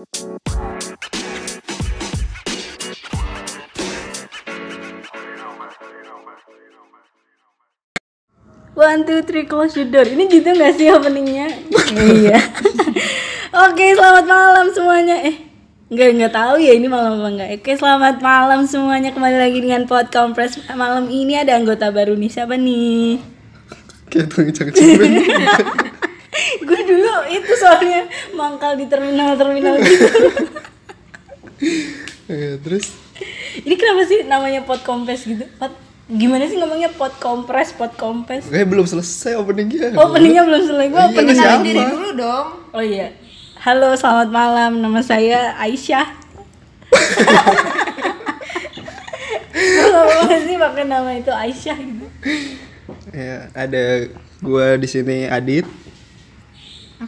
One, two, three, close your door. Ini gitu gak sih openingnya? Iya. Oke, selamat malam semuanya. Nggak tahu ya ini malam apa enggak. Oke, selamat malam semuanya. Kembali lagi dengan Pod Compress. Malam ini ada anggota baru nih. Siapa nih? Kayak tuh ngecek-ngecek. Gue dulu itu soalnya mangkal di terminal gitu. Terus ini kenapa sih namanya Pod Compress gitu? Gimana sih ngomongnya Pod Compress? Belum selesai openingnya. Openingnya belum selesai. Gue opening sendiri dulu dong. Oh iya. Halo, selamat malam. Nama saya Aisyah. Kenapa sih pakai nama itu Aisyah gitu? Ya, ada gue di sini Adit.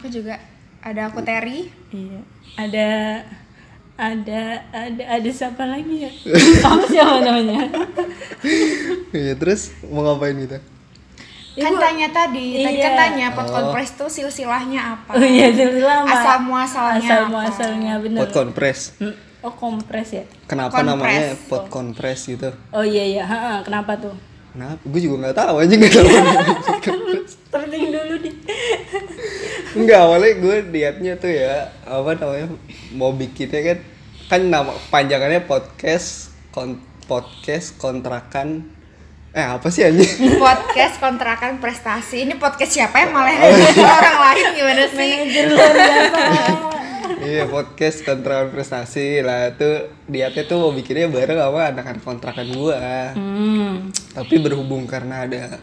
Aku juga ada, aku Terry. Iya. Ada siapa lagi ya? Kamu siapa namanya? Iya, terus mau ngapain kita? Kan tanya tadi, katanya Pod Compress tuh silsilahnya apa? Oh iya, silsilah. Asal muasalnya benar. Pod Compress. Oh, kompres ya. Kenapa compress. Namanya Pod Compress gitu? Oh iya ya, kenapa tuh? Nah, gue juga nggak tahu. Terting dulu deh. Enggak, awalnya gue liatnya tuh ya apa namanya mau bikinnya kan nama panjangannya podcast kontrakan apa sih aja? Podcast kontrakan prestasi. Ini podcast siapa ya malah orang lain gimana sih? Manajer luar biasa. Iya, podcast kontrakan prestasi lah tuh diatnya tuh mau bikinnya bareng sama anak-anak kontrakan gua. Tapi berhubung karena ada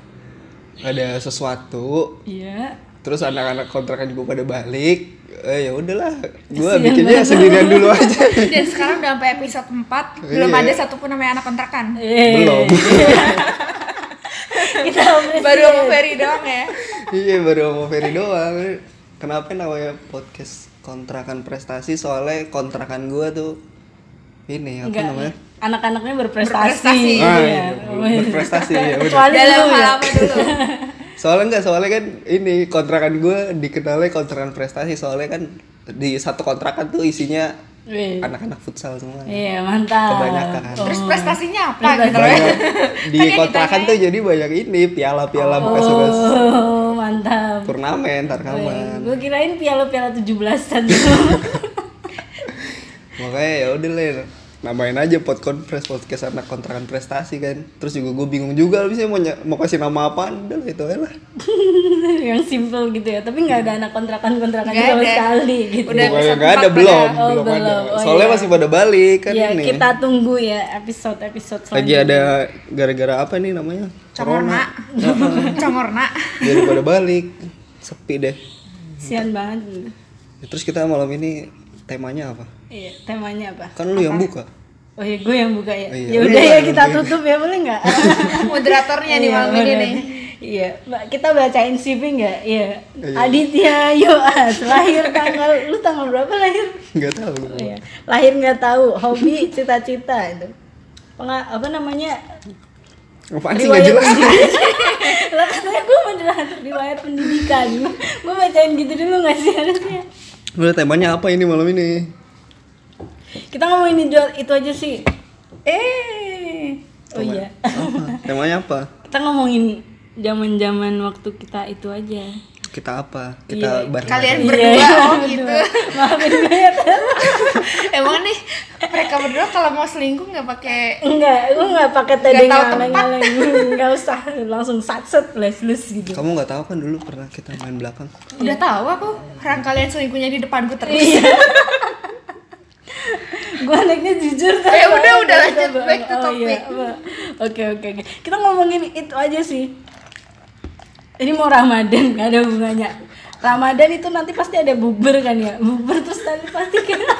sesuatu. Iya. Terus anak-anak kontrakan gua pada balik. Ya udahlah, gua bikinnya sendirian dulu aja. Dan sekarang udah sampai episode 4, belum ada satupun namanya anak kontrakan. Belum. Kita baru sama Ferry doang ya. Iya, baru sama Ferry doang. Kenapa namanya podcast kontrakan prestasi? Soalnya kontrakan gue tuh ini apa namanya? Anak-anaknya berprestasi. Berprestasi ya. Dalam hal apa dulu? Soalnya kan ini kontrakan gue dikenalnya kontrakan prestasi. Soalnya kan di satu kontrakan tuh isinya anak-anak futsal semua. Iya, mantap. Kebanyakan. Terus prestasinya apa gitu ya? Di kontrakan tuh jadi banyak ini piala-piala bekas mantap. Turnamen, tarkaman. Gue kirain piala-piala 17-an. Makanya ya udah lah, namain aja Pod Compress, podcast anak kontrakan prestasi kan. Terus juga gue bingung juga abisnya mau kasih nama apaan, udah lah itu aja lah. Yang simple gitu ya, tapi nggak ada anak kontrakan sama sekali gitu. Udah nggak ada, belum ada. Soalnya masih pada balik kan ya, ini. Kita tunggu ya episode selanjutnya. Lagi ada gara-gara apa nih namanya? Camorna. Jadi pada balik, sepi deh. Sian banget. Ya, terus kita malam ini temanya apa? Iya, temanya apa? Kan lu yang buka. Oh iya, gue yang buka ya. Oh, iya. Ya udah ya, kita tutup ya, boleh nggak? Moderatornya nih malam ini nih. Iya, kita bacain CV nggak? Iya. Aditya Yoas, lahir tanggal berapa lahir? Nggak tahu. Oh, iya. Lahir nggak tahu, hobi, cita-cita itu. Apa namanya? Apaan sih nggak jelas? Lah katanya gue moderator di layar pendidikan. Gue bacain gitu dulu nggak sih harusnya? Udah, temanya apa ini malam ini? Kita ngomongin itu aja sih. Oh iya. Temanya apa? Kita ngomongin zaman-zaman waktu kita itu aja. Kita apa? Kita bareng. Kalian berdua gitu. Maafin banget. Emang nih mereka berdua kalau mau selingkuh nggak pakai? Enggak, gue nggak pakai tedeng ngaleng-ngaleng. Nggak usah, langsung satset les gitu. Kamu nggak tahu kan dulu pernah kita main belakang? Udah tahu aku. Orang kalian selingkuhnya di depanku terus. Gue anaknya jujur kan. Udah lanjut back to topic. Oke. Kita ngomongin itu aja sih. Ini mau Ramadan, gak ada hubungannya. Ramadan itu nanti pasti ada bukber kan ya. Bukber terus nanti pasti kena.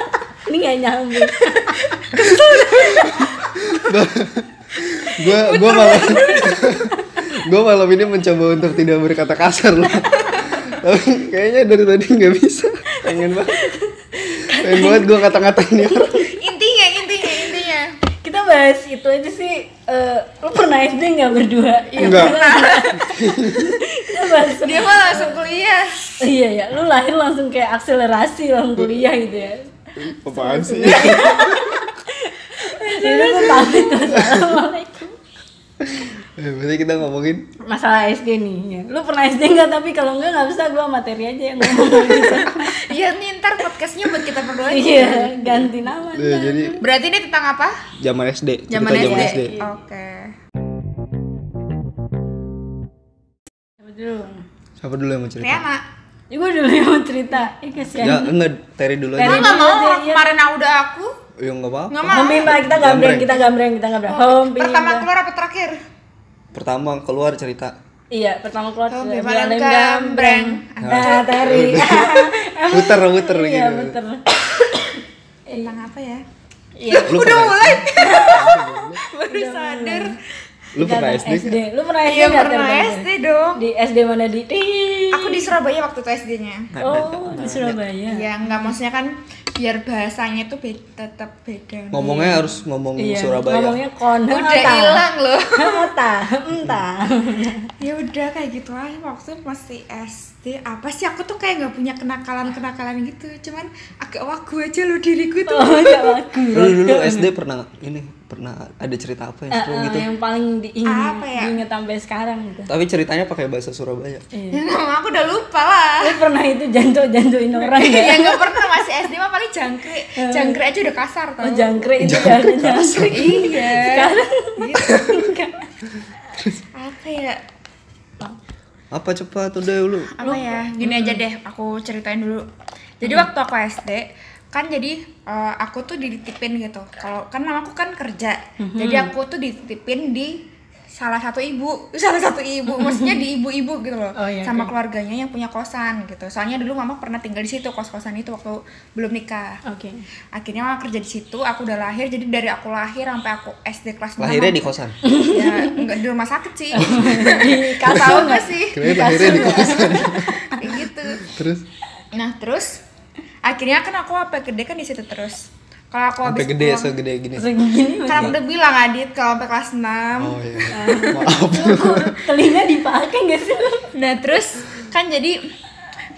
Ini gak nyambung. Gue malam ini mencoba untuk tidak berkata kasar loh. Tapi kayaknya dari tadi gak bisa. Pengen banget gue kata-katain ya. Intinya kita bahas itu aja sih. Lo pernah SD nggak berdua? Enggak. Dia mah langsung kuliah. Iya ya, lo lahir langsung kayak akselerasi langsung kuliah gitu ya. Apaan sih? Yaudah gue pamit. Assalamualaikum. Berarti kita ngomongin masalah SD nih ya. Lu pernah SD enggak? Tapi kalau enggak bisa, gue materi aja yang ngomong. Iya nih, ntar podcastnya buat kita berdua aja. Iya, ganti nama. Jadi, berarti ini tentang apa? Zaman SD. Zaman SD. SD. Oke. Okay. Siapa dulu yang mau cerita? Riana. Ya gue dulu yang mau cerita. Kasihan. Enggak, Teri dulu aja. Lu gak mau kemarin udah aku? Ya gak apa-apa. Hompimpa, kita gambreng. Pertama keluar apa terakhir? Pertama keluar cerita. Iya, pertama keluar cerita. Hompimpa gambreng. Nah, Teri. Puter gitu. Iya, puter. Hilang apa ya? Iya, udah mulai. Baru sadar. Lu pernah SD? Lu pernah SD? Iya, pernah SD dong. Di SD mana? Aku di Surabaya waktu itu SD-nya. Oh, di Surabaya. Ya, enggak, maksudnya kan biar bahasanya tuh tetap beda. Ngomongnya harus ngomong Surabaya. Ngomongnya kono. Udah hilang loh. Entah. Ya udah kayak gitu aja waktu masih SD. Apa sih, aku tuh kayak enggak punya kenakalan-kenakalan gitu. Cuman agak wagu aja lo diriku tuh. Oh, agak wagu. Dulu SD pernah ada cerita apa ya? Gitu. Yang paling diingat sampai sekarang gitu. Tapi ceritanya pakai bahasa Surabaya. Iya. Nah, aku udah lupa lah. Lu pernah itu jantuin orang ya? Ya enggak pernah, masih SD mah paling jangkrik. Jangkrik aja udah kasar tau. Oh, jangkrik itu jangkrik. Iya. Sekarang gitu. Apa ya? Apa cepat udah dulu. Apa ya? Gini aja deh, aku ceritain dulu. Jadi waktu aku SD kan jadi aku tuh dititipin gitu. Kalau kan mamaku kan kerja, jadi aku tuh dititipin di salah satu ibu, maksudnya di ibu-ibu gitu loh, sama keluarganya yang punya kosan gitu. Soalnya dulu mama pernah tinggal di situ, kos-kosan itu waktu belum nikah. Okay. Akhirnya mama kerja di situ, aku udah lahir, jadi dari aku lahir sampai aku SD kelas 6. Lahirnya di kosan? Ya, enggak di rumah sakit sih. Kau tahu nggak sih? Lahirnya di kosan. Gitu. Terus? Nah terus. Akhirnya kan aku sampai gede kan di situ terus. Kalau aku habis gede segede gini. Kan aku udah bilang Adit kalau sampai kelas 6. Oh iya. Maaf. Telinga dipakai enggak sih? Nah, terus kan jadi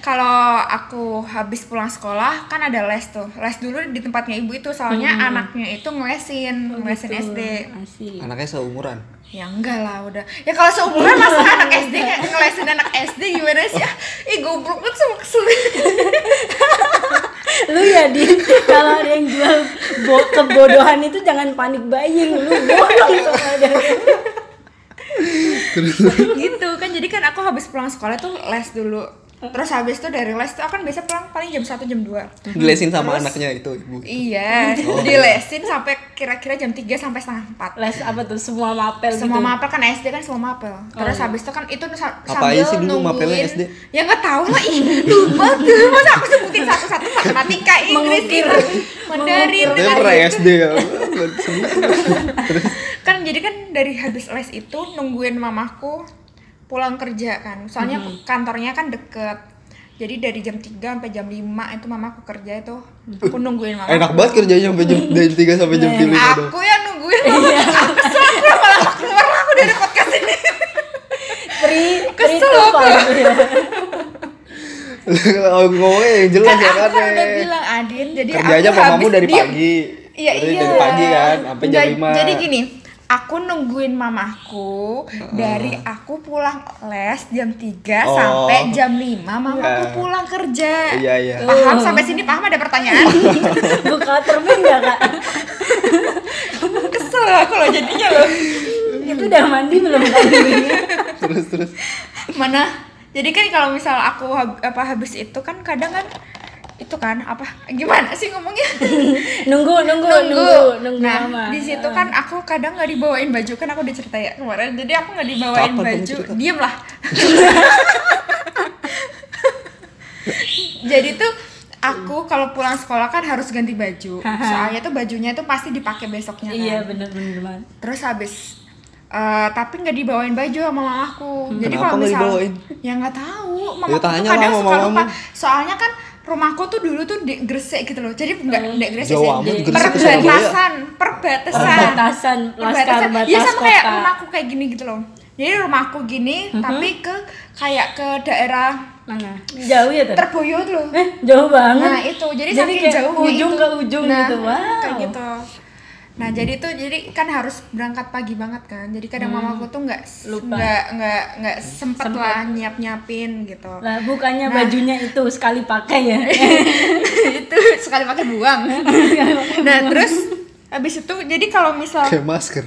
kalau aku habis pulang sekolah kan ada les tuh. Les dulu di tempatnya ibu itu, soalnya anaknya itu ngelesin gitu. SD. Asik. Anaknya seumuran? Ya enggak lah, udah. Ya kalau seumuran masa anak SD kayak ngelesin anak SD gimana sih? Ih, goblok banget sama kesulit. Lu ya, Din, kalau ada yang jual kebodohan itu jangan panik buying. Lu bodoh soalnya. Gitu kan, jadi kan aku habis pulang sekolah tuh les dulu. Terus habis itu dari les tuh aku kan biasa pulang paling jam 1 jam 2. Dilesin sama anaknya itu, ibu. Iya, dilesin sampai kira-kira jam 3 sampai setengah 4. Les apa tuh? Semua mapel gitu. Semua mapel kan SD kan semua mapel. Terus habis itu kan itu sambil nungguin. Ya enggak tahu lah ini. Betul. Masa aku sebutin satu-satu matematika, Inggris, Mandarin. Dari SD ya. Terus kan jadi kan dari habis les itu nungguin mamahku pulang kerja kan, soalnya kantornya kan deket, jadi dari jam 3 sampai jam 5 itu mama aku kerja itu, aku nungguin mama. Enak banget kerjanya sampai dari jam 3 sampai jam 5. Aku yang nungguin mama. Aku selalu malah keluar aku dari podcast ini. Kesel aku. Ngomongnya yang jelas ya kan. Aku udah bilang Adin, jadi kerjanya mamamu dari pagi. Iya. Dari pagi kan sampai jam 5. Jadi gini. Aku nungguin mamahku dari aku pulang les jam 3 sampai jam 5 mamaku pulang kerja. Iya. Paham sampai sini? Paham, ada pertanyaan? Buka termin enggak, Kak? Kesel aku loh jadinya loh. Itu udah mandi belum tadi? Terus. Mana? Jadi kan kalau misal aku habis itu kan kadang kan itu kan apa gimana sih ngomongnya nunggu nah mama. Di situ kan aku kadang nggak dibawain baju, kan aku udah cerita ya kemarin, jadi aku nggak dibawain baju, diem lah. Jadi tuh aku kalau pulang sekolah kan harus ganti baju, soalnya tuh bajunya tuh pasti dipakai besoknya kan. Iya, bener. Terus habis tapi nggak dibawain baju sama mamaku. Jadi kalau misalnya ya nggak tahu, mamaku tuh kadang suka lupa. Soalnya kan rumahku tuh dulu tuh di Gresik gitu loh. Jadi enggak Gresik sih. Perbatasan. Ya sama kayak rumahku kayak gini gitu loh. Jadi rumahku gini tapi ke daerah Mana? Jauh ya tuh? Terbuyut loh. Jauh banget. Nah itu, jadi saking kayak jauhnya ujung itu, ke ujung nah, gitu, wow. Kayak gitu. Nah jadi tuh, jadi kan harus berangkat pagi banget kan. Jadi kadang mamaku tuh nggak sempet lah nyiapin gitu. Lah bukannya bajunya itu sekali pakai ya? Itu sekali pakai buang. Nah terus abis itu jadi kalau misal kayak masker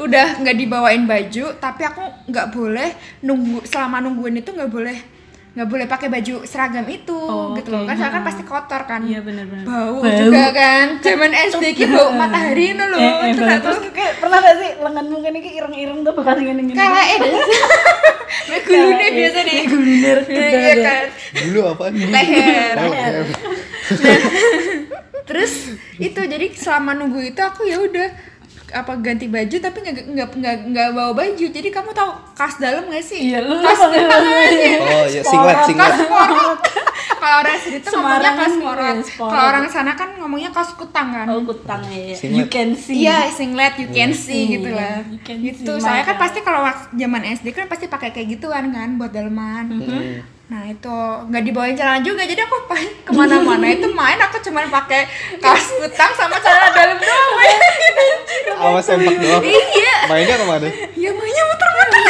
udah nggak dibawain baju, tapi aku nggak boleh nunggu, selama nungguin itu nggak boleh pakai baju seragam itu gitu loh kan, soalnya kan pasti kotor kan. Iya benar-benar. Bau juga kan, zaman SD gitu bau matahari itu loh. Terus kayak pernah nggak sih lenganmu kan ini ireng-ireng tuh bekas gini-gini kalah guluner biasa deh, guluner kan dulu apa nih leher. Terus itu jadi selama nunggu itu aku ya udah apa ganti baju tapi nggak bawa baju. Jadi kamu tahu kas dalam nggak sih? Iya, kas dalam sih. Oh iya, singlet. Kalau orang sini tuh ngomongnya kas korot. Kalau orang sana kan ngomongnya kas kutang kan. Oh kutang ya. You can see. Iya singlet you can see gitulah. Gitu. Saya kan pasti kalau zaman SD kan pasti pakai kayak gituan kan buat daleman. Nah itu nggak dibawain celana juga, jadi aku kemana-mana itu main aku cuma pakai kaos kutang sama celana dalam doang. Awas sempak doang. Iya. Mainnya kemana? Ya mainnya muter-muter.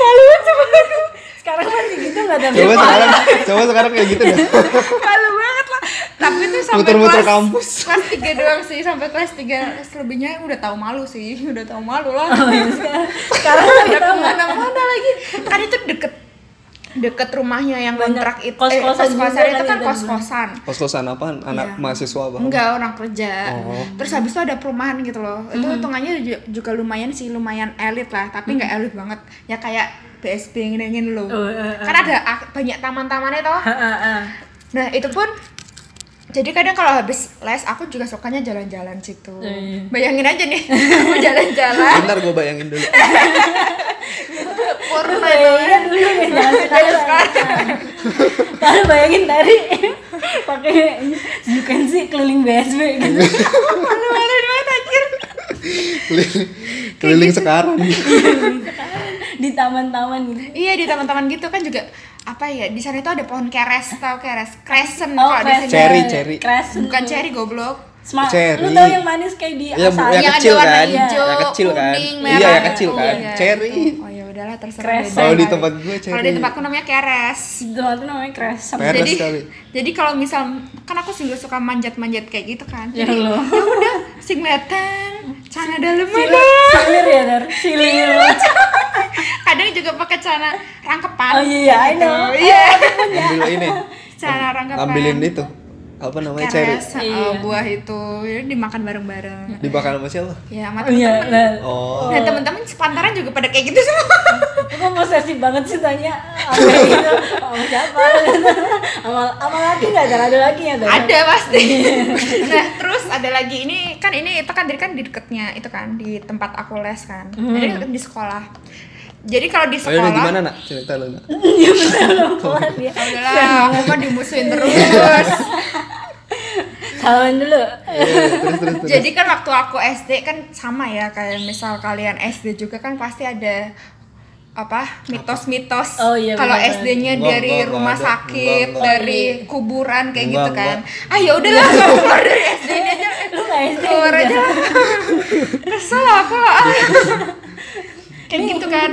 Malu banget aku. Sekarang masih gitu nggak ada. Coba sekarang kayak gitu deh. Malu banget lah. Tapi tuh sampai muter-muter kampus. Kelas 3 doang sih, sampai kelas 3 selebihnya udah tahu malu lah. Oh, iya. Sekarang udah kemana-mana lagi. Kan itu deket rumahnya yang kontrak itu kos-kosan itu kan kos-kosan. Kos-kosan apaan? Anak mahasiswa apa? Enggak, orang kerja. Terus habis itu ada perumahan gitu loh. Itu hitungannya juga lumayan elit lah, tapi enggak elit banget. Ya kayak BSB ngene-ngene loh. Kan ada banyak taman-tamannya toh. Nah, itu pun jadi kadang kalau habis les aku juga sukanya jalan-jalan situ. Bayangin aja nih, aku jalan-jalan. Bentar gue bayangin dulu. Purna ya dulu ya sekarang. Kalau bayangin tadi pakai you can see keliling BSB gitu. Mana banget anjir. Keliling sekarang. Di taman-taman gitu. Iya, di taman-taman gitu kan juga apa ya? Di sana itu ada pohon keres, tau keres? Kresen kalau di sini. Ceri. Bukan ceri goblok. Lu tau yang manis kayak di asal yang kecil ada warna hijau, kuning, merah. Iya, yang kecil kan. Ceri. Oh ya udahlah terserah. Kalau di tempat gue ceri. Kalau di tempatku namanya keres. Itu namanya keres. Jadi kalau misal kan aku juga suka manjat-manjat kayak gitu kan. Jadi udah singletan, celana dalam mana? Silir ya, Dar. Silir. Kadang juga pakai celana rangkepan. Oh iya, I know. Iya. Ambil ini. Celana rangkepan. Ambilin itu. Apa namanya ceri? Buah itu dimakan bareng-bareng. Dimakan sama siapa? Ya sama temen-temen. Nah temen-temen sepantaran juga pada kayak gitu semua. Aku posesif banget sih tanya apa gitu, sama siapa? Sama lagi nggak ada lagi ya? Ada pasti. Nah terus ada lagi ini itu kan di deketnya itu kan di tempat aku les kan. Jadi di sekolah. Jadi kalau di sekolah gimana nak? Cerita lu nak. Iya bener lu keluar dia. Udahlah, aku kan dimusuhin terus. Salam dulu. Terus. Jadi kan waktu aku SD kan sama ya, kayak misal kalian SD juga kan pasti ada apa mitos-mitos. Oh, iya, kalau SD-nya dari rumah sakit, dari kuburan kayak gitu kan. Ah ya udahlah, keluar dari SD-nya aja. Lu enggak SD. Keluar aja. Kesel aku. Kayak gitu kan.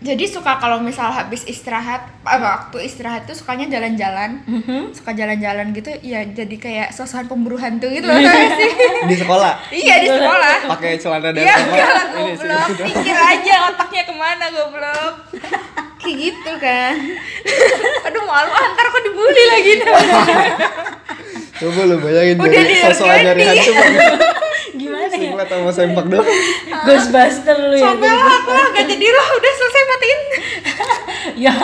Jadi suka kalau misal habis istirahat, waktu istirahat tuh sukanya jalan-jalan. Suka jalan-jalan gitu ya, jadi kayak sosokan pemburu hantu gitu loh kan sih. Di sekolah? Iya di sekolah. Pakai celana dalam. Iya enggak, goblok. Pikir aja otaknya kemana goblok. Kayak gitu kan. Aduh malu, ntar kok dibully lagi. Coba lu bayangin dari sosokan dari hantu. Gimana ya? Singlet sama sempak doang. Ghostbuster lu ya. Sampai aku gak jadi roh, udah selesai matiin. Ya.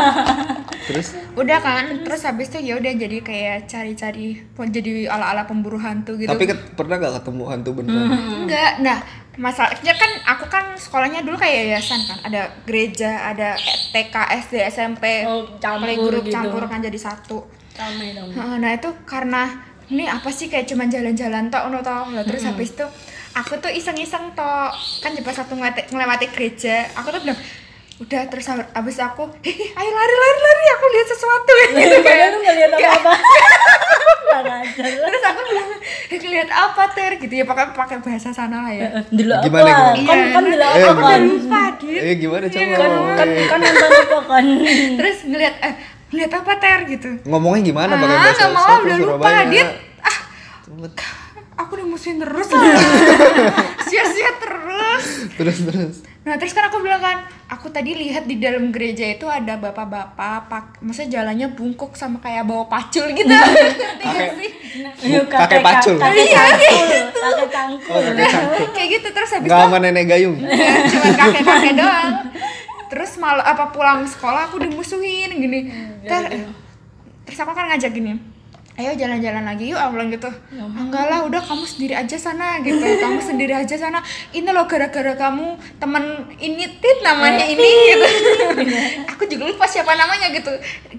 Terus? Udah kan, terus habis itu ya udah jadi kayak cari-cari, jadi ala-ala pemburu hantu gitu. Tapi pernah gak ketemu hantu beneran? Enggak. Nah, masalahnya kan aku kan sekolahnya dulu kayak yayasan kan. Ada gereja, ada TK, SD, SMP, playgroup gitu. Campur kan jadi satu. Nah, itu karena ini apa sih kayak cuman jalan-jalan tok ono tau lah. Terus habis itu aku tuh iseng-iseng tok kan pas satu ngelewati gereja aku tuh bilang Udah, terus abis aku, ayo lari, aku lihat sesuatu gitu kayak. Lu enggak lihat apa-apa. Terus aku bilang, lihat apa Ter gitu ya, pakai bahasa sana lah ya. Gimana gitu. Kan delok aku udah lupa gitu. Gimana coba? Kan nonton apa kan. Terus ngelihat lihat apa Ter gitu. Ngomongnya gimana pakai bahasa? Enggak mau, udah lupa Dit. Ah. Aku udah musuhin terus lah. Sia-sia terus. Nah terus kan aku bilang kan, aku tadi lihat di dalam gereja itu ada bapak-bapak, maksudnya jalannya bungkuk sama kayak bawa pacul gitu. Kakek pacul. Kakek cangkul. Kayak gitu terus habis itu. Gak sama nenek gayung. Cuma kakek-kakek doang. Terus malah apa pulang sekolah aku dimusuhin gini. Terus aku kan ngajak gini, ayo jalan-jalan lagi yuk, aku bilang gitu. Enggak lah, udah kamu sendiri aja sana gitu. Ini loh gara-gara kamu teman ini Tit namanya ini gitu. Aku juga lupa siapa namanya gitu.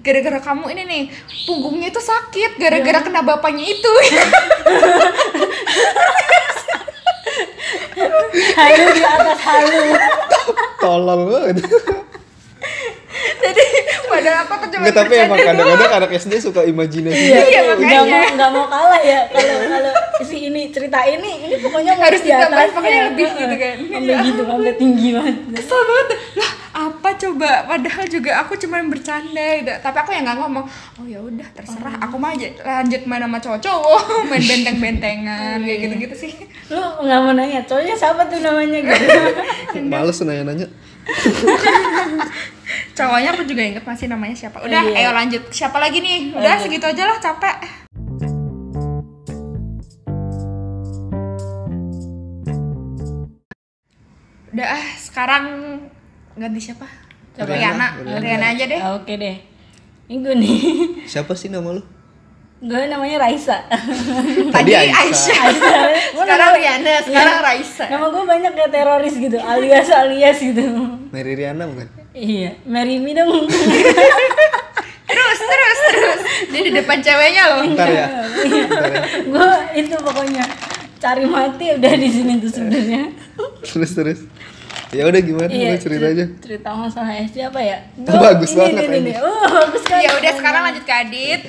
Gara-gara kamu ini nih, punggungnya itu sakit gara-gara kena bapaknya itu. Halu di atas halu. Tolong banget. Jadi padahal apa tuh cuma bercanda. Tapi emang kadang-kadang anak SD suka imajinasi. Iya, makanya nggak mau kalah ya. Kalau si ini cerita ini pokoknya harus di atas kayak lebih gitu kan. Sampai tinggi banget. Kesel banget. Lah apa coba? Padahal juga aku cuma bercanda. Tapi aku yang nggak ngomong. Oh ya udah terserah. Aku mah lanjut main sama cowok-cowok, main benteng-bentengan kayak gitu-gitu sih. Lu nggak mau nanya cowoknya siapa tuh namanya gitu? Males nanya-nanya. Cowoknya aku juga inget masih namanya siapa. Udah, ayo lanjut. Siapa lagi nih? Udah segitu aja lah, capek. Udah, sekarang ganti siapa? Coba Riana aja deh. Oke deh. Ini gue nih. Siapa sih nama lu? Gue namanya Raisa. Tadi Aisyah. Sekarang Riana, sekarang Raisa. Nama gue banyak kayak teroris gitu, alias gitu. Mary Riana bukan? Iya, Mary Me dong. terus. Dia di depan ceweknya loh. Bentar ya. Gue itu pokoknya cari mati udah di sini tuh sebenarnya. Terus. Ya udah gimana cerita aja. Cerita masalah SD apa ya? Bagus banget ini. Bagus kan. Ya udah sekarang lanjut ke Adit.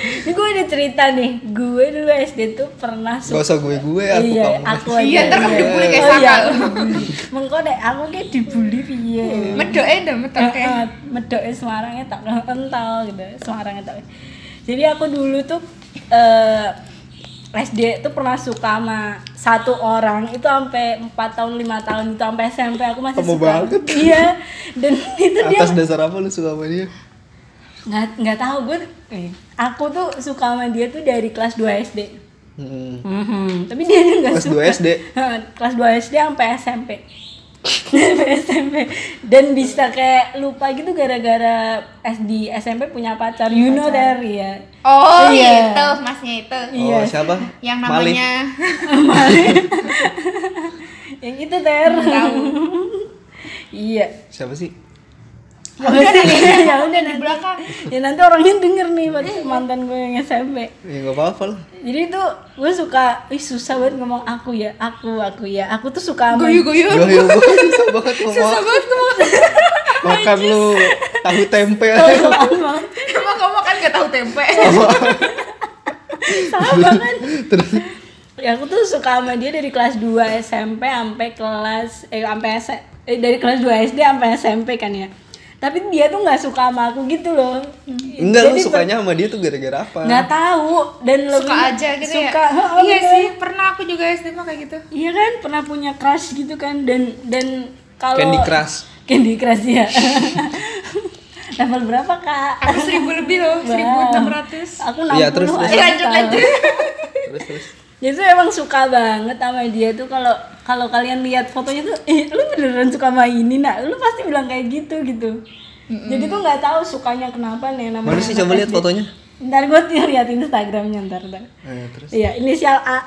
Ini gue ada cerita nih. Gue dulu SD tuh pernah suka. Gak usah gue, aku aja. Iya, ntar kamu dibully kayak sakal. Mengkode, aku kayak dibully piye. Medoknya udah metoknya. Medoknya Semarangnya tak kental gitu. Jadi aku dulu tuh SD tuh pernah suka sama satu orang itu sampai 4 tahun 5 tahun itu sampai SMP aku masih kamu suka. Banget. Iya. Dan itu atas dia. Atas dasar apa lu suka sama dia? Nggak tahu gue. Aku tuh suka sama dia tuh dari kelas 2 SD. Tapi dia nggak suka. Kelas 2 SD. Kelas 2 SD sampai SMP. Dan bisa kayak lupa gitu gara-gara di SMP punya pacar. You know there ya. Oh iya, itu masnya itu. Oh siapa? Yang namanya Malik. Yang itu Ter. Iya. Siapa sih? Ya udah di belakang. Ya nanti orangnya denger nih mantan gue yang SMP. Ya enggak apa-apa lah. Jadi tuh gue suka, susah banget ngomong aku ya. Aku tuh suka sama goyur. Susah banget ngomong. Makan lu tahu tempe. Emang kamu makan enggak tahu tempe? Salah banget. Terus ya aku tuh suka sama dia dari kelas 2 SMP sampai dari kelas 2 SD sampai SMP kan ya. Tapi dia tuh nggak suka sama aku gitu loh. Enggak, lu sukanya sama dia tuh gara-gara apa? Nggak tahu. Dan suka aja gitu suka, ya. Oh, iya bener. Sih, pernah aku juga SD mah kayak gitu. Iya kan, pernah punya crush gitu kan. Dan kalau Candy Crush ya. Level berapa kak? Aku 1000 lebih loh, 1600. Aku 60. Ya, terus. Lanjut. Terus. Jadi tuh emang suka banget sama dia tuh. Kalau kalian lihat fotonya tuh, lu beneran suka sama ini nak, lu pasti bilang kayak gitu. Jadi tuh nggak tahu sukanya kenapa nih namanya. Mana sih coba lihat fotonya? Ntar gue lihat Instagramnya ntar. Terus. Iya, inisial A.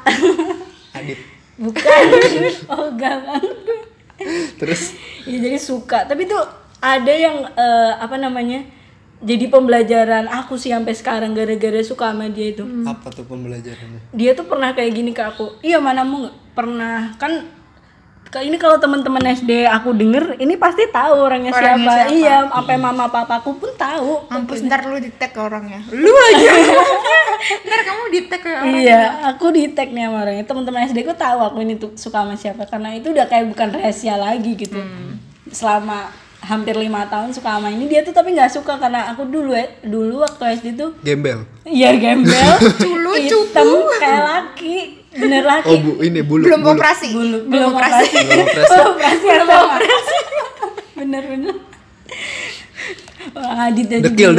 Adit. Bukan. Oh gampang. Terus? Iya jadi suka, tapi tuh ada yang jadi pembelajaran aku sih sampai sekarang gara-gara suka sama dia itu. Apa tuh pembelajarannya? Dia tuh pernah kayak gini ke aku. Iya, manamu nggak pernah kan Ini kalau teman-teman SD aku denger, ini pasti tahu orangnya siapa. Iya, sampai mama papaku pun tahu. Mampus, ntar lu di-tag ke orangnya. Lu aja. Ntar kamu di-tag ke orangnya. Iya, aku di-tag nih sama orangnya. Teman-teman SD ku tahu aku ini tuh suka sama siapa, karena itu udah kayak bukan rahasia lagi gitu. Selama hampir 5 tahun suka sama ini, dia tuh tapi nggak suka karena aku dulu waktu SD tuh gembel. Iya, gembel. Culu, hitam, kayak laki. Bener lagi. Oh, bulu. Belum operasi. Bener. Wah, dekil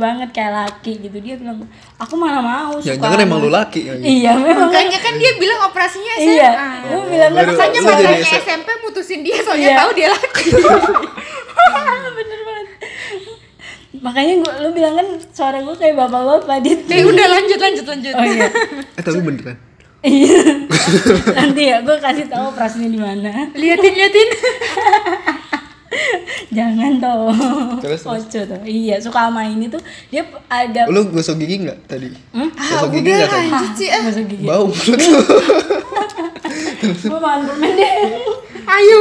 banget kayak laki gitu. Dia bilang, "Aku mana mau suka." Jangan emang lu laki ya, gitu. Iya, memang. Makanya kan dia bilang operasinya SMA. Iya. Dia bilang makanya makanya SMP mutusin dia soalnya tahu dia laki. Bener banget. Makanya lu bilang kan suara gue kayak bapak-bapak. Dia udah lanjut. Oh iya. Tapi beneran. Iya. Nanti ya gue kasih tahu operasinya di mana. Liatin. Jangan toh. Ojo toh. Iya, suka sama ini tuh dia ada. Lu gosok gigi enggak tadi? Gosok gigi enggak tadi? Gosok gigi. Bau mulut lu. Gue makan permen deh. Ayo,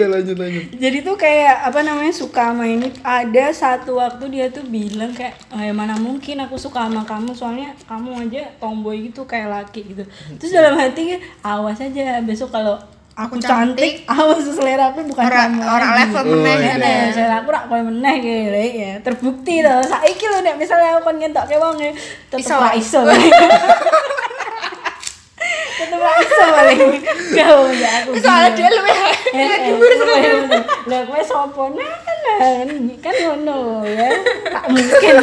lanjut. Jadi tuh kayak suka sama ini. Ada satu waktu dia tuh bilang kayak, mana mungkin aku suka sama kamu, soalnya kamu aja tomboy gitu kayak laki gitu. Terus dalam hatinya, awas aja besok kalau aku cantik, awas selera aku bukan kamu. Orang level meneh. Selera aku rak koyo meneh ya. Terbukti loh. Saiki lho nek misalnya aku ngentokke wong e, tetep iso. Tetep iso paling jauh ya aku. Soalnya dia lebih buruk loh. Lah kowe sapa kan ngono ya. Tak mungkin.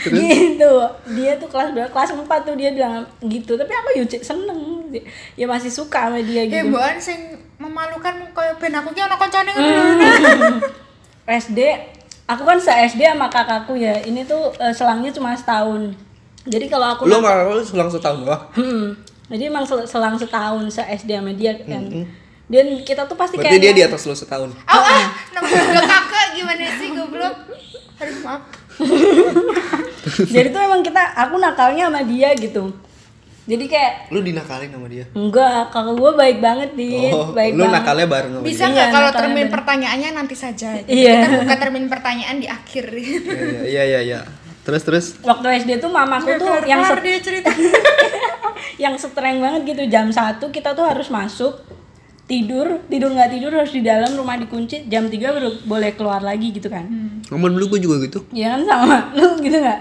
Terus gitu. Dia tuh kelas 4 tuh dia bilang gitu. Tapi aku yo seneng. Ya masih suka sama dia gitu. Ya bukan sing memalukan koyo ben aku ki ana kancane ngono. SD, aku kan se-SD sama kakakku ya. Ini tuh selangnya cuma setahun. Jadi kalau aku lu malu selang setahun doang. Jadi emang selang setahun se-SD sama dia kan. Dan kita tuh pasti kayak berarti dia di atas lu setahun. Namanya kakak gimana sih goblok? Harus maaf. Jadi tuh emang aku nakalnya sama dia gitu. Jadi kayak lu dinakalin sama dia? Enggak, kakak gue baik banget nih. Lu nakalnya bareng sama dia? Bisa nggak kalau termin pertanyaannya nanti saja? Iya. Kita buka termin pertanyaan di akhir. Iya. Terus. Waktu SD tuh mamaku tuh yang streng banget gitu. Jam 1 kita tuh harus masuk, tidur nggak tidur harus di dalam rumah dikunci, jam 3 baru boleh keluar lagi gitu kan. Ngomong dulu gue juga gitu. Iya kan sama, lu gitu nggak?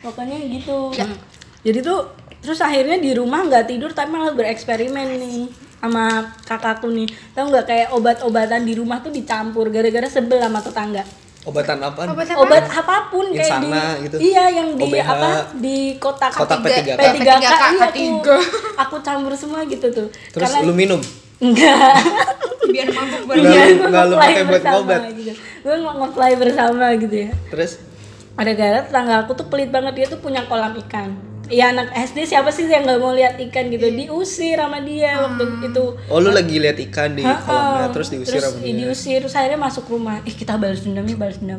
Pokoknya gitu. Ya. Jadi tuh terus akhirnya di rumah nggak tidur tapi malah bereksperimen nih sama kakakku nih. Tahu nggak kayak obat-obatan di rumah tuh dicampur gara-gara sebel sama tetangga. Obatan apaan? Obat apapun kayak insana, gitu. Iya, yang di OBH, di kotak P3K. Aku campur semua gitu tuh. Terus karena lu minum? Enggak. Biar mabuk bareng. Enggak lu pakai buat obat. Gue nge-fly bersama gitu ya. Terus ada gara-gara tetangga aku tuh pelit banget, dia tuh punya kolam ikan. Iya, anak SD siapa sih yang nggak mau lihat ikan gitu, diusir sama dia waktu itu. Oh, lu lagi lihat ikan di kolamnya terus diusir sama dia. Terus akhirnya masuk rumah. Kita balas dendam.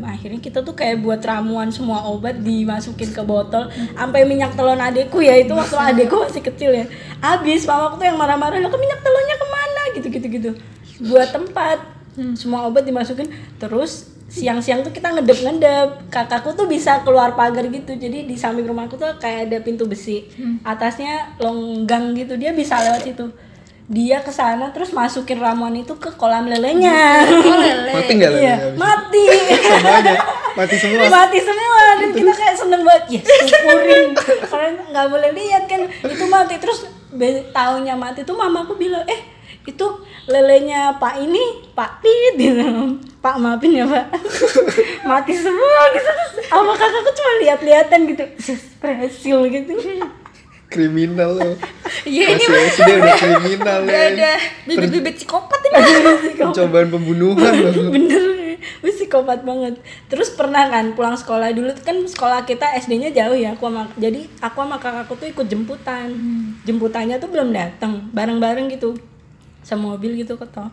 Akhirnya kita tuh kayak buat ramuan semua obat dimasukin ke botol, sampai minyak telon adekku ya, itu waktu adekku masih kecil ya. Habis mamaku tuh yang marah-marah, "Loh, minyak telonnya kemana?" gitu. Buat tempat. Semua obat dimasukin. Terus siang-siang tuh kita ngedep. Kakakku tuh bisa keluar pagar gitu. Jadi di samping rumahku tuh kayak ada pintu besi. Atasnya longgang gitu. Dia bisa lewat situ. Dia kesana terus masukin ramuan itu ke kolam lelenya. Mati enggak lelenya? Iya, mati. Sama aja. Mati semua. Dan kita kayak seneng banget. Ya, syukurin. Karena enggak boleh lihat kan itu mati. Terus taunya mati tuh mamaku bilang, itu lelenya Pak ini, Pak Pit gitu. Pak maafin ya Pak, mati semua gitu. Sama kakakku cuma lihat-lihatan gitu, berhasil gitu. Kriminal loh. Iya ini mas. Dia udah kriminal. Ada bibit-bibit psikopat ini. Pencobaan pembunuhan loh. Bener, psikopat banget. Terus pernah kan pulang sekolah dulu kan sekolah kita SD-nya jauh ya. Jadi aku sama kakakku tuh ikut jemputan. Jemputannya tuh belum datang, bareng-bareng gitu. Sama mobil gitu ketok.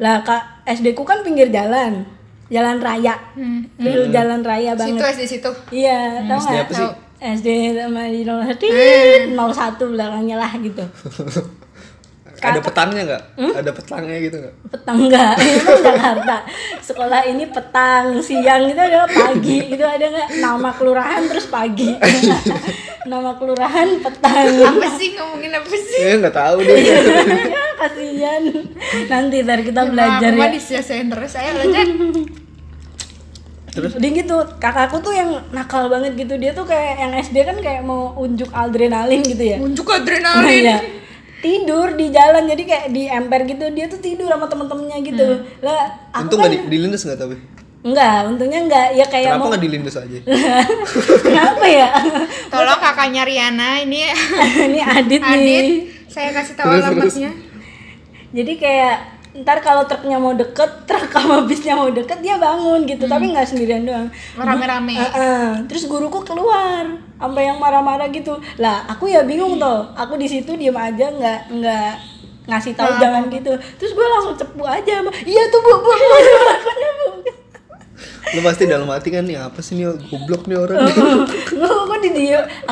Lah Kak, SD ku kan pinggir jalan raya. Jalan raya banget. Situ SD situ. Iya, tahu enggak? SD sama di 01 belakangnya lah gitu. Ada petangnya nggak? Ada petangnya gitu nggak? Petang nggak, itu Jakarta. Sekolah ini petang, siang itu adalah pagi. Itu ada nggak? Nama kelurahan terus pagi. Nama kelurahan petang. Apa sih ngomongin apa sih? Nggak tahu deh. Ya, kasihan. Nanti ntar kita belajar ya. Mama disiasain terus, ayo belajar. Terus? Dia gitu, kakakku tuh yang nakal banget gitu. Dia tuh kayak yang SD kan kayak mau unjuk adrenalin gitu ya. Unjuk adrenalin? Iya. Tidur di jalan, jadi kayak di emper gitu, dia tuh tidur sama temen-temennya gitu. Lah, aku untung kan, gak dilindes gak tapi? Enggak, untungnya enggak, ya kayak kenapa mau... gak dilindes aja? Kenapa ya? Tolong kakaknya Riana, ini ini Adit nih saya kasih tahu alamatnya. Jadi kayak, ntar kalau truknya mau deket, truk sama bisnya mau deket, dia bangun gitu, tapi gak sendirian doang. Rame-rame. Terus guruku keluar sampai yang marah-marah gitu. Lah, aku ya bingung toh. Aku di situ diam aja enggak ngasih tahu jangan gitu. Terus gue langsung cepu aja. Iya tuh, Bu. Lu pasti dalam hati kan nih apa sih nih goblok nih orang.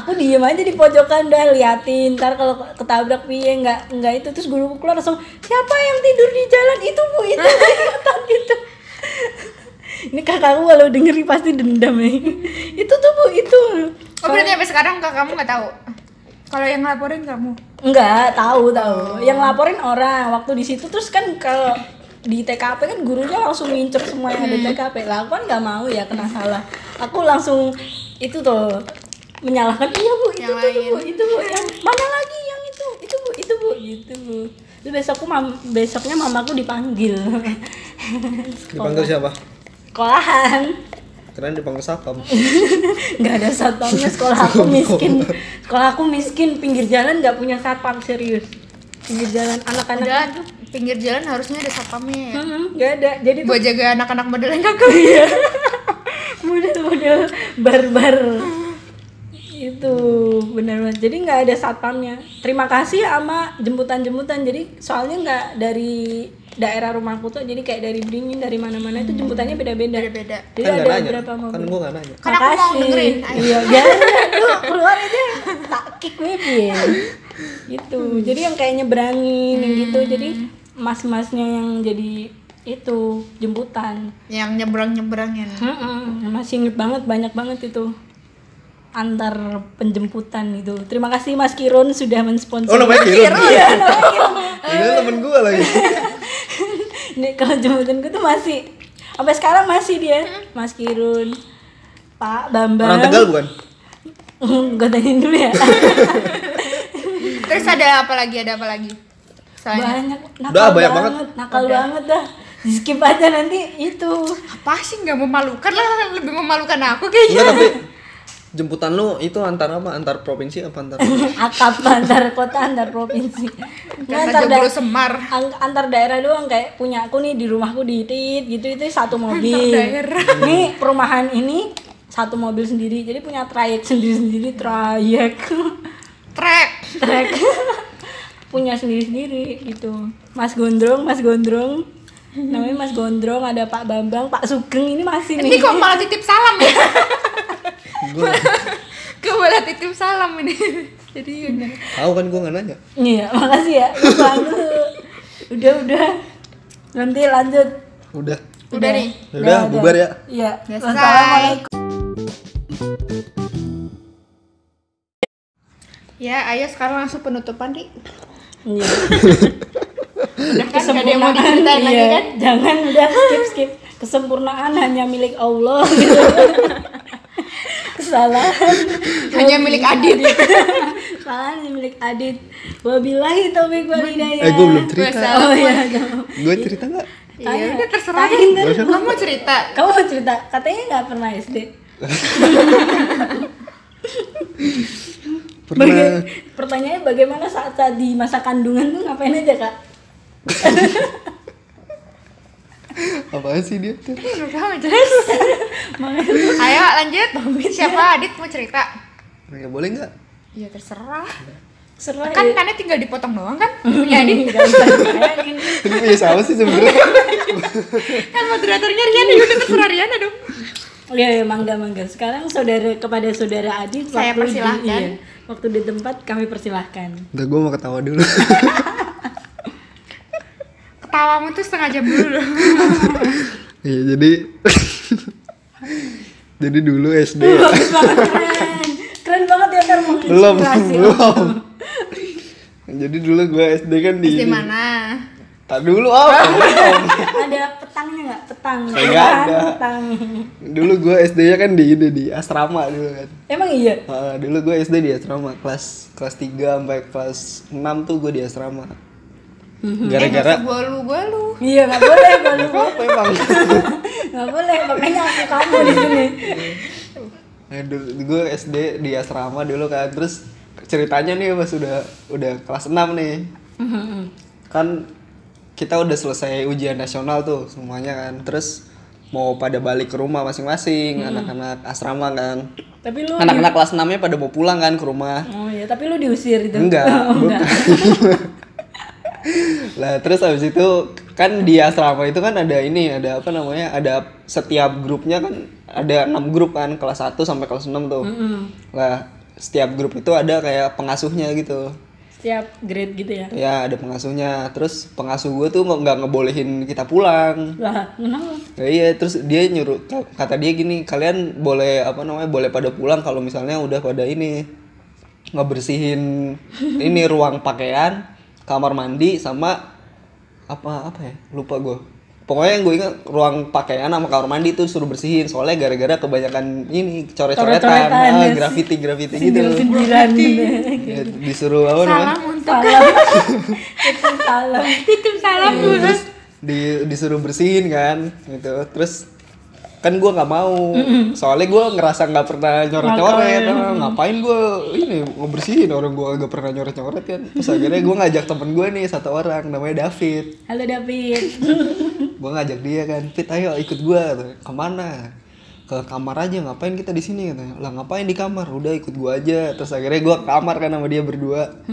Aku diam aja di pojokan udah liatin. Ntar kalau ketabrak piye enggak itu. Terus guruku keluar langsung, "Siapa yang tidur di jalan? Itu Bu, itu." gitu. Ini kakakku kalau dengerin pasti dendam nih. Itu tuh Bu, itu. Oh berarti sampai sekarang kamu nggak tahu? Kalau yang laporin kamu? Enggak, tahu. Yang laporin orang waktu di situ terus kan kalau di TKP kan gurunya langsung ngincer semua yang ada TKP. Lah aku kan nggak mau ya kena salah. Aku langsung itu tuh menyalahkan. Iya Bu, itu tuh Bu, itu Bu. Yang mana lagi yang itu? Itu Bu, gitu Bu. Terus besoknya mamaku dipanggil. Dipanggil siapa? Sekolahan. Karena dipanggil satpam. Nggak ada satpamnya, sekolah aku miskin, pinggir jalan nggak punya satpam, serius. Pinggir jalan anak-anak itu pinggir jalan harusnya ada satpamnya. Nggak ada. Jadi buat jaga anak-anak modelan kakak. Iya. model barbar. Itu benar-benar. Jadi nggak ada satpamnya. Terima kasih sama jemputan-jemputan. Jadi soalnya nggak dari daerah rumahku tuh, jadi kayak dari Beringin, dari mana-mana itu jemputannya beda-beda. Jadi kan ada berapa mobil? Kan gua nggak nanya. Kan aku mau dengerin. Iya, lu keluar aja. Tak kick media. Gitu. Jadi yang kayaknya berangin gitu. Jadi mas-masnya yang jadi itu jemputan. Yang nyebrang-nyebrangnya. Masih inget banget, banyak banget itu antar penjemputan itu. Terima kasih Mas Kirun sudah mensponsori. Oh, namanya Kirun. Iya, namanya Kirun. Ini temen gua lagi. Nih kalau jemputan gue tuh masih sampai sekarang masih dia Mas Kirun, Pak Bambang. Orang Tegal bukan? Gue tanyain dulu ya. Terus ada apa lagi? Soalnya banyak, nakal banget. Nakal udah. Banget dah. Skip aja nanti itu. Apa sih nggak memalukan lah, lebih memalukan aku kayaknya. Enggak, tapi jemputan lu itu antar apa? Antar provinsi apa antar? Akap antar kota, antar provinsi. Antar daerah Semar. Antar daerah doang kayak punya aku nih di rumahku di Tit gitu itu satu mobil. Nih perumahan ini satu mobil sendiri. Jadi punya trayek sendiri-sendiri trayek. Punya sendiri-sendiri gitu. Mas Gondrong. Namanya Mas Gondrong, ada Pak Bambang, Pak Sugeng ini masih nih. Ini kok malah titip salam ya? Gue malah titip salam ini. Jadi tahu kan gue nggak nanya. Iya, makasih ya. Udah. Nanti lanjut. Udah nih. Udah bubar ya. Iya. Assalamualaikum. Ya, ayo sekarang langsung penutupan, Ri. Iya. Udah kan gak ada yang mau diceritain lagi kan? Jangan, udah skip. Kesempurnaan hanya milik Allah gitu. Kesalahan hanya milik Adit. Kesalahan hanya milik Adit. Wabillahi taufiq wal hidayah. Gue belum cerita. Oh iya. Gue cerita enggak? Iya, udah terserah deh. Kamu mau cerita. Katanya enggak pernah SD. Pernah. Pertanyaannya bagaimana saat di masa kandungan tuh ngapain aja, Kak? Apaan sih dia tuh? Ayo lanjut. Siapa Adit mau cerita? Ya boleh nggak? Ya terserah. Kan karena tinggal dipotong doang kan? Punya Adit. Ini punya siapa sih sebenarnya? Kan moderatornya Riana, udah terserah Riana dong. Iya, mangga-mangga. Sekarang saudara kepada saudara Adit saya waktu persilahkan. Waktu di tempat kami persilahkan. Enggak, gue mau ketawa dulu. Ketawamu tuh setengah jam dulu. Iya, jadi dulu SD. Keren banget ya kan mungkin. Belum. Jadi dulu gue SD kan di. Di mana? Tak dulu ada petangnya nggak? Petang. Dulu gue SD-nya kan di asrama dulu kan. Emang iya? Dulu gue SD di asrama kelas 3 sampai kelas 6 tuh gue di asrama. Gara-gara. Balu. Iya nggak boleh balu. Nggak boleh, makanya aku kamu di sini. Aduh, gue SD di asrama dulu kan. Terus ceritanya nih pas udah kelas 6 nih. Kan kita udah selesai ujian nasional tuh semuanya kan, terus mau pada balik ke rumah masing-masing anak-anak asrama kan. Tapi lu anak-anak kelas 6-nya pada mau pulang kan ke rumah. Oh iya, tapi lu diusir itu. Enggak. Lah terus abis itu kan di asrama itu kan ada ini, ada apa namanya, ada setiap grupnya kan ada 6 grup kan, kelas 1 sampai kelas 6 tuh. Lah setiap grup itu ada kayak pengasuhnya gitu. Setiap grade gitu ya? Ya ada pengasuhnya, terus pengasuh gue tuh nggak ngebolehin kita pulang. Lah kenapa? Ya, iya, terus dia nyuruh, kata dia gini, kalian boleh apa namanya, boleh pada pulang kalau misalnya udah pada ini ngebersihin ini ruang pakaian, kamar mandi sama apa ya, lupa gue. Pokoknya yang gue ingat ruang pakaian sama kamar mandi tuh suruh bersihin, soalnya gara-gara kebanyakan ini coret-coretan, graffiti gitu. Ya, disuruh apa namanya? Salam untuk Titip salam. Terus disuruh bersihin kan, gitu. Terus kan gue nggak mau, soalnya gue ngerasa nggak pernah nyoret-nyoret, ngapain gue ini ngebersihin, orang gue nggak pernah nyoret-nyoret kan. Terus akhirnya gue ngajak temen gue nih satu orang namanya David. Halo David. Gue ngajak dia kan, Fit ayo ikut gue. Kemana? Ke kamar aja, ngapain kita di sini? Lah ngapain di kamar? Udah ikut gue aja. Terus akhirnya gue ke kamar kan sama dia berdua.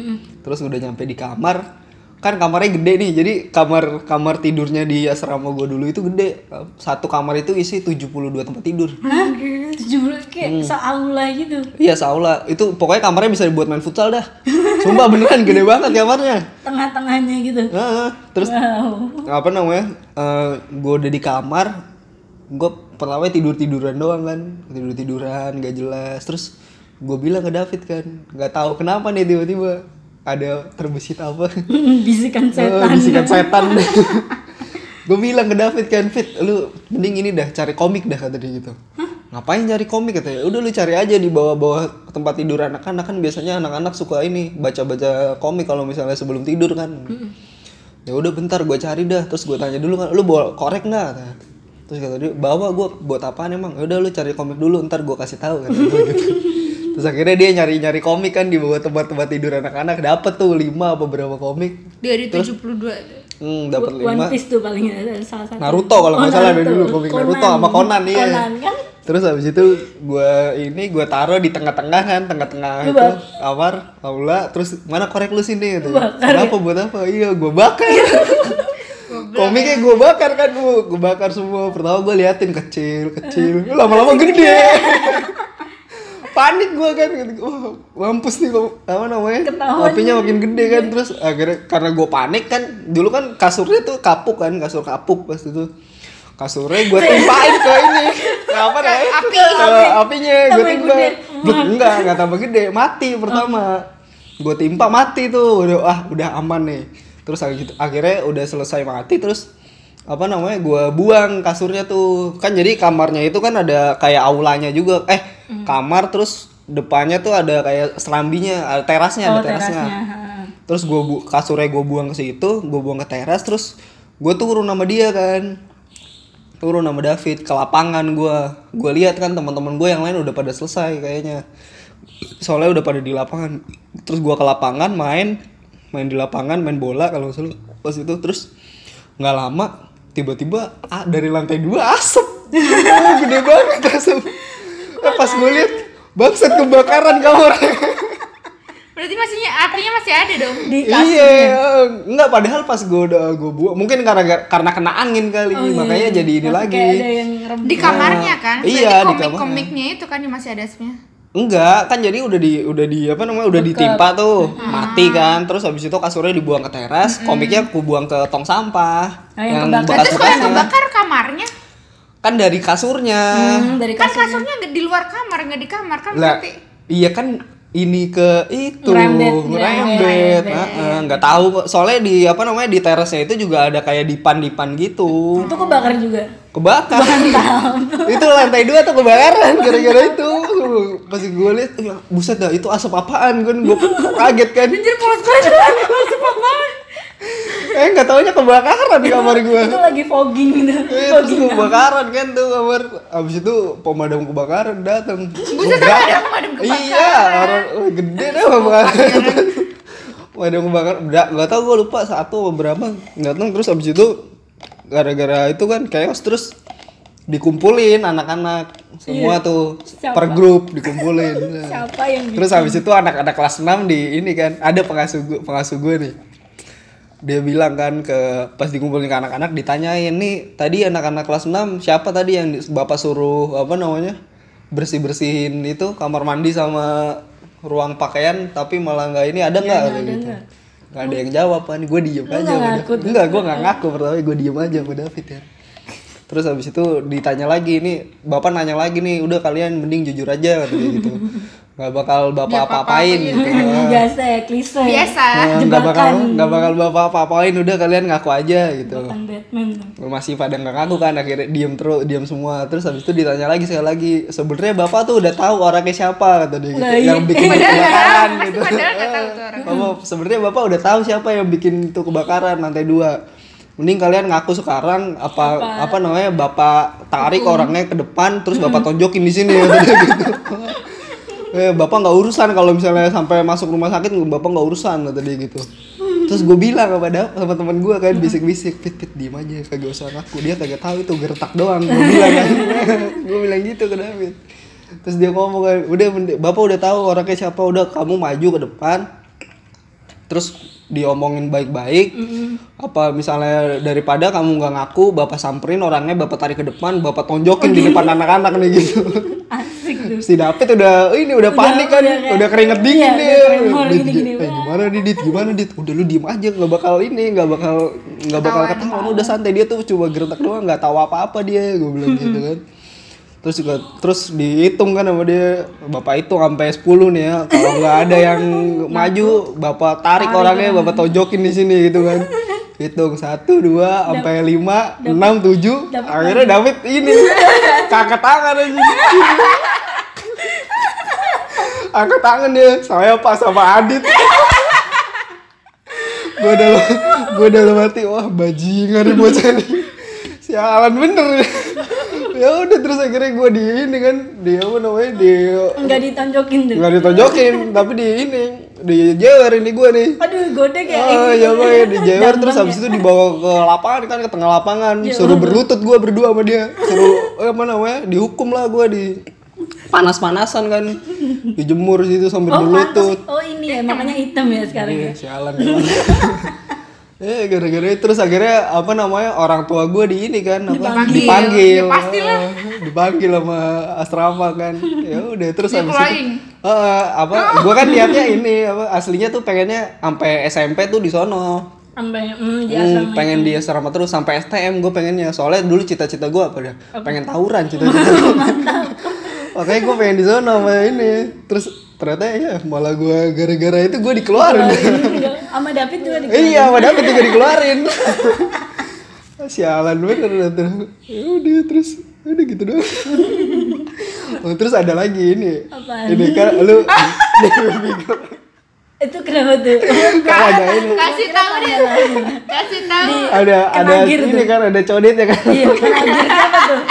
Terus udah nyampe di kamar. Kan kamarnya gede nih, jadi kamar tidurnya di asrama gue dulu itu gede. Satu kamar itu isi 72 tempat tidur. Hah? 70 kayak seaula gitu? Iya seaula, itu pokoknya kamarnya bisa dibuat main futsal dah. Sumpah beneran gede banget kamarnya. Tengah-tengahnya gitu? Terus apa namanya, gue udah di kamar. Gue pertama tidur-tiduran doang kan. Tidur-tiduran, gak jelas. Terus gue bilang ke David kan, gak tahu kenapa nih tiba-tiba ada terbesit apa? Bisikan setan. Bisikan setan. Gue bilang ke David kan, Fit, lu mending ini dah, cari komik dah, kata dia gitu. Hah? Ngapain cari komik katanya? Udah lu cari aja di bawah-bawah tempat tidur anak-anak, kan biasanya anak-anak suka ini baca-baca komik kalau misalnya sebelum tidur kan. Ya udah bentar gue cari dah. Terus gue tanya dulu kan, lu bawa korek nggak? Terus kata dia, bawa. Gue buat apaan emang? Ya udah lu cari komik dulu, ntar gue kasih tahu kan. Terus akhirnya dia nyari-nyari komik kan di bawah tempat-tempat tidur anak-anak. Dapet tuh 5 beberapa komik. Dari 72. Dapet 5. One Piece tuh paling salah satu. Naruto kalau enggak salah ada dulu komik Conan. Naruto sama Conan ya. Conan kan. Terus habis itu gue taruh di tengah-tengah kan, tengah-tengah itu kamar, aula. Terus mana korek lu sini gitu. Kenapa ya? Buat apa? Iya, gue bakar. Komiknya gue bakar kan, gue bakar semua. Pertama gue liatin kecil. Lama-lama gede. Panik gue kan, mampus nih apa namanya, apinya makin gede kan. Terus akhirnya karena gue panik kan, dulu kan kasurnya tuh kapuk kan, kasur kapuk pas itu. Kasurnya gue timpain ke ini, apa namanya, apinya gue timpa, enggak tambah gede, mati pertama. Gue timpa mati tuh, udah aman nih. Terus akhirnya udah selesai mati, terus apa namanya, gue buang kasurnya tuh kan. Jadi kamarnya itu kan ada kayak aulanya juga, kamar, terus depannya tuh ada kayak serambinya, ada terasnya. Terus kasurnya gue buang ke situ, gue buang ke teras. Terus gue turun sama dia kan, turun sama David ke lapangan. Gue lihat kan teman-teman gue yang lain udah pada selesai kayaknya, soalnya udah pada di lapangan. Terus gue ke lapangan, main di lapangan, main bola kalau nggak salah pas itu. Terus nggak lama tiba-tiba dari lantai 2 asap. Gede banget asap. Pas gue liat, bangsat kebakaran kamarnya. Berarti masihnya artinya masih ada dong di kasur. Iya, enggak, padahal pas gue buat mungkin karena kena angin kali, oh, makanya iya. Jadi ini masih lagi. Ada yang di kamarnya kan? Iya, berarti di kamarnya. Komik-komiknya itu kan masih ada asapnya. Enggak, kan jadi udah ditimpa tuh, mati kan. Terus habis itu kasurnya dibuang ke teras, komiknya aku buang ke tong sampah. Oh, yang kebakar. Terus kalau yang kebakar kamarnya? Kan dari kasurnya. Dari kasurnya. Kan kasurnya di luar kamar, enggak di kamar kan berarti. Iya kan ini ke itu ngerembet. Enggak tahu kok. Soalnya di di terasnya itu juga ada kayak dipan-dipan gitu. Itu kebakar juga. Kebakar. Itu lantai 2 tuh kebakaran gara-gara itu. Pas gue lihat, buset dah, itu asap apaan kan? Gue kaget kan. Anjir, polos banget. Asap apaan? Nggak taunya kebakaran di kamar gue. Itu lagi fogging gitu. Fogging kebakaran kan tuh kamar. Abis itu pemadam kebakaran datang. Buset, ada pemadam kebakaran. Iya, orang gede deh pemadam kebakaran. Nggak tau, gue lupa satu beberapa datang. Terus abis itu gara-gara itu kan chaos, terus dikumpulin anak-anak semua tuh. Siapa? Per grup dikumpulin. Siapa yang bikin? Terus habis itu anak-anak kelas 6 di ini kan ada pengasuh gue nih. Dia bilang kan pas dikumpulin ke anak-anak ditanyain nih, tadi anak-anak kelas 6 siapa tadi yang Bapak suruh bersih-bersihin itu kamar mandi sama ruang pakaian tapi malah enggak ini, ada enggak gitu. Enggak ada yang jawab kan. Gue diem aja. Enggak, gue enggak ngaku pertama, gue diem aja sama David ya. Terus habis itu ditanya lagi, ini Bapak nanya lagi nih, udah kalian mending jujur aja katanya gitu. Enggak bakal Bapak apa-apain gitu. Biasa ya, klise. Biasa. Enggak bakal Bapak apa-apain, udah kalian ngaku aja gitu. Bukan Batman. Masih pada enggak ngaku kan, akhirnya diam semua. Terus habis itu ditanya lagi sekali lagi, sebenarnya Bapak tuh udah tahu orangnya siapa kata dia gitu. Nah, yang bikin kebakaran gitu. Padahal enggak tahu tuh orang. Sebenarnya Bapak udah tahu siapa yang bikin tuh kebakaran lantai 2. Mending kalian ngaku sekarang Bapak tarik orangnya ke depan terus Bapak tonjokin di sini ya gitu. Bapak enggak urusan kalau misalnya sampai masuk rumah sakit, Bapak enggak urusan tadi gitu. Terus gue bilang sama teman gue kan bisik-bisik, "Pit, diem aja, kagak usah ngaku." Dia kagak tahu itu gertak doang. Gue bilang kan. Gue bilang gitu ke David. Terus dia ngomong kan, "Udah Bapak udah tahu orangnya siapa, udah kamu maju ke depan." Terus diomongin baik-baik, apa misalnya daripada kamu nggak ngaku, Bapak samperin orangnya, Bapak tarik ke depan, Bapak tonjokin di depan anak-anak nih gitu. Asik tuh. Si David udah panik kan, udah keringet dingin dia. Gimana dit? Udah lu diem aja, nggak bakal ketahuan. Udah santai, dia tuh coba gertak doang, nggak tahu apa-apa dia, gue bilang gitu kan. Terus dihitung kan sama dia, Bapak hitung sampai 10 nih ya. Kalau nggak ada yang maju, Bapak tarik orangnya, Bapak tonjokin di sini gitu kan. Hitung 1, 2, sampai 5, 6, 7. Akhirnya David ini angkat tangan aja. Angkat tangan dia, saya pas sama Adit. Gue dalam hati, wah bajingan buat saya nih. Sialan bener. Ya udah, terus akhirnya gue di ini kan, nggak ditonjokin tapi di ini dijewer ini gue nih, aduh godek ya, dijewer. Terus habis itu dibawa ke lapangan kan, ke tengah lapangan, suruh berlutut gue berdua sama dia, suruh dihukum lah gue, di panas-panasan kan, dijemur situ sambil berlutut. Panas. Oh ini ya makanya hitam ya sekarang ya, sialan. Gara-gara terus akhirnya orang tua gue di ini kan dipanggil sama asrama kan. Ya udah, terus habis itu gue kan niatnya ini aslinya tuh pengennya sampai SMP tuh di sono. Pengen di asrama terus sampai STM gue pengennya. Soalnya dulu cita-cita gue pengen tawuran cita-cita. Makanya gue pengen di sono sama ini. Terus ternyata ya malah gue gara-gara itu gue dikeluarin. Sama David juga dikeluarin. Iya, sama David juga dikeluarin. Sialan bener tuh. Ya udah, terus udah gitu doang. Terus ada lagi ini. Apaan? Ini kan lu itu kenapa tuh? Kasih tahu. Ada ini kan, ada codetnya kan. Iya, anjir apa tuh?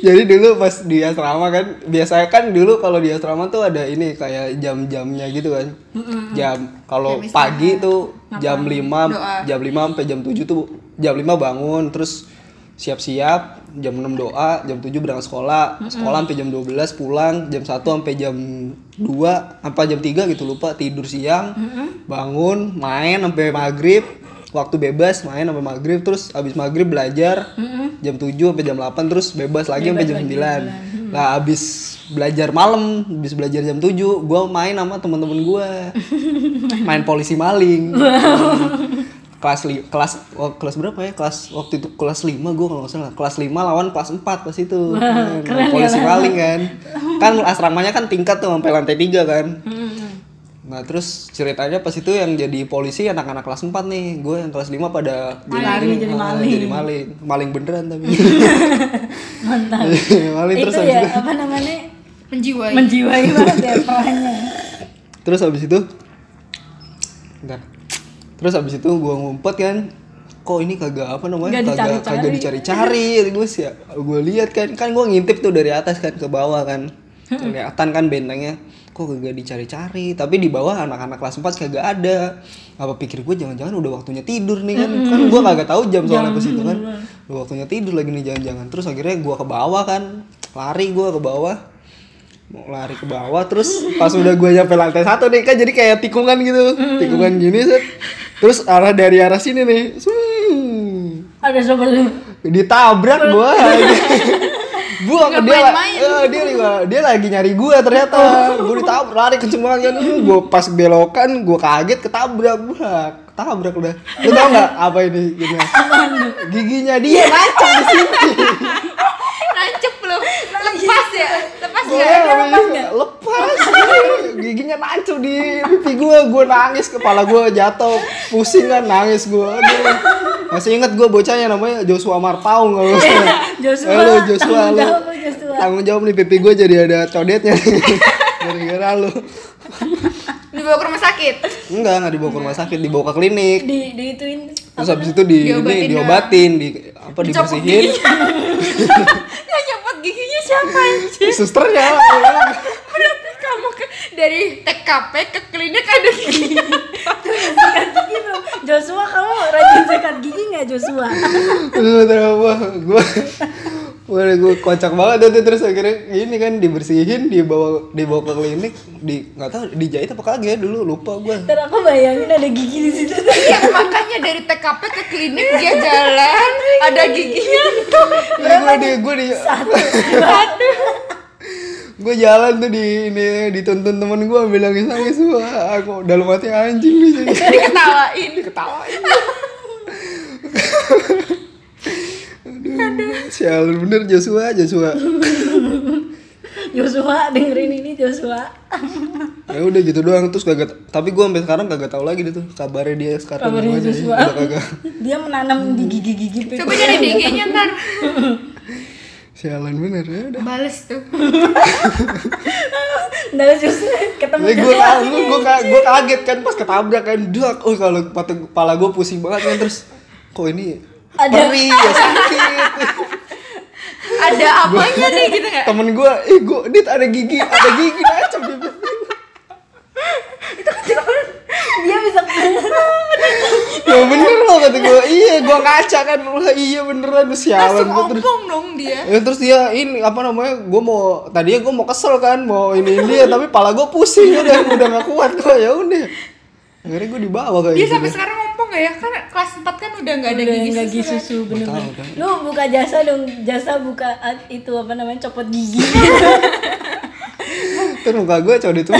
Jadi dulu pas di asrama kan, biasanya kan dulu kalau di asrama tuh ada ini kayak jam-jamnya gitu kan. Jam kalau pagi tuh jam 5 sampai jam 7 tuh jam 5 bangun, terus siap-siap jam 6 doa, jam 7 berangkat sekolah, sekolah sampai jam 12, pulang jam 1 sampai jam 2, sampai jam 3 gitu lupa, tidur siang, bangun, main sampai maghrib, waktu bebas main sampai maghrib, terus abis maghrib belajar, jam 7 sampai jam 8, terus bebas lagi sampai jam 9. Nah, abis belajar malam, abis belajar jam 7, gue main sama teman-teman gue, main polisi maling. Kelas berapa ya? Kelas waktu itu kelas 5 gue kalau enggak salah. Kelas 5 lawan kelas 4 pas itu. Wah, keren, polisi maling kan. Kan asramanya kan tingkat tuh sampai lantai 3 kan. Nah, terus ceritanya pas itu yang jadi polisi anak-anak kelas 4 nih. Gue yang kelas 5 pada jadi maling. Maling beneran tapi. Mantap. Maling itu terus ya, apa namanya? Menjiwai. Menjiwai banget ya perannya. Terus habis itu gue ngumpet kan, kok ini kagak dicari-cari, terus ya gue lihat kan gue ngintip tuh dari atas kan ke bawah kan, kelihatan kan bentengnya, kok kagak dicari-cari, tapi di bawah anak-anak kelas 4 kagak ada, apa pikir gue jangan-jangan udah waktunya tidur nih kan gue kagak tahu jam soalnya pas itu kan, udah waktunya tidur lagi nih jangan-jangan, terus akhirnya gue ke bawah kan, lari ke bawah, terus pas udah gue nyampe lantai 1 nih kan jadi kayak tikungan gitu, tikungan gini set, terus arah sini nih, ada sobat lu, ditabrak gue, buang dia lagi nyari gue ternyata, gue ditabrak, lari kenceng banget kan, gue pas belokan gue kaget ketabrak udah, lu tau nggak apa ini, giginya dia lancang di sini. Lepas giginya nancep di pipi gue nangis, kepala gue jatuh, pusing kan, nangis gue. Masih inget gue bocahnya namanya Joshua Marpaung. Joshua, tanggung jawab nih, pipi gue jadi ada codetnya gara-gara lu. Dibawa ke rumah sakit? Enggak dibawa ke rumah sakit, dibawa ke klinik. Diituin. Terus habis itu diobatin, dibersihin. Giginya siapa sih? Susternya. Berarti kamu dari TKP ke klinik ada gigi. Sikat gigi lu. Joshua, kamu rajin sikat gigi enggak Joshua? Gue kocak banget tuh, terus akhirnya ini kan dibersihin, dibawa ke klinik, enggak tahu dijahit apa kagak dulu, lupa gue. Terus aku bayangin ada gigi di situ. Iya, makanya dari TKP ke klinik dia jalan, ada giginya tuh. Gue jalan tuh dituntun temen gue bilang nangis, wah aku dalam hati anjing nih. Diketawain. Sial bener Joshua dengerin ini Joshua. Ya udah gitu doang, terus kagak, tapi gue sampai sekarang kagak tahu lagi gitu kabarnya dia sekarang. Kabarnya Joshua aja, dia menanam di gigi-gigi. Coba jadi giginya ntar. Sialan bener ya udah. Bales tuh. Dari Joshua ketemu. Gue kaget kan pas ketabrak kan, duak. Oh kalau kepala gue pusing banget kan, terus kok ini perih ya sakit. Ada apanya nih gitu nggak? Temen gue, dit ada gigi nancep di pipi. Itu kebetulan dia bisa ya bener loh kata gue, iya gue ngaca kan, iya beneran tuh sialan. Terus ompong dong dia. Ya, terus dia ini apa namanya? Tadinya gue mau kesel kan, mau ini tapi pala gue pusing udah nggak kuat gue ya udah. Akhirnya gue dibawa kayak gitu. Dia sampai sekarang ompong nggak ya? Karena kelas 4 kan udah nggak ada gigi susu bener-bener. Lu buka jasa dong, copot gigi. Terus muka gue cowok itu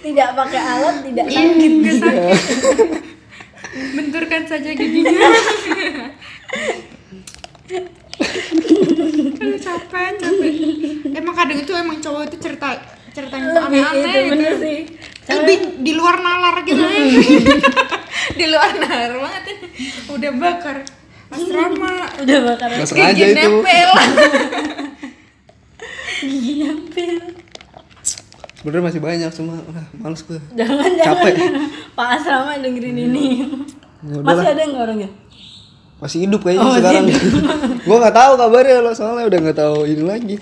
tidak pakai alat, tidak sakit. Benturkan saja giginya. Aduh capek. Emang kadang itu cowok itu cerita yang aneh-aneh gitu sih. Lebih di luar nalar gitu ya. Di luar nalar banget ya. Udah bakar asrama, gigi nempel. Gigi nempel bener masih banyak, cuma males gue. Capek Pak Asrama dengerin ini. Masih ada nggak orangnya? Masih hidup kayaknya sekarang. Gue nggak tahu kabarnya loh, soalnya udah nggak tahu ini lagi.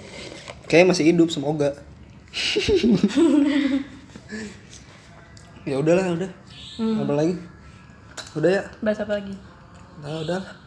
Kayaknya masih hidup semoga. Ya udahlah, udah. Apa lagi? Udah ya? Bahas apa lagi? Nah, udah.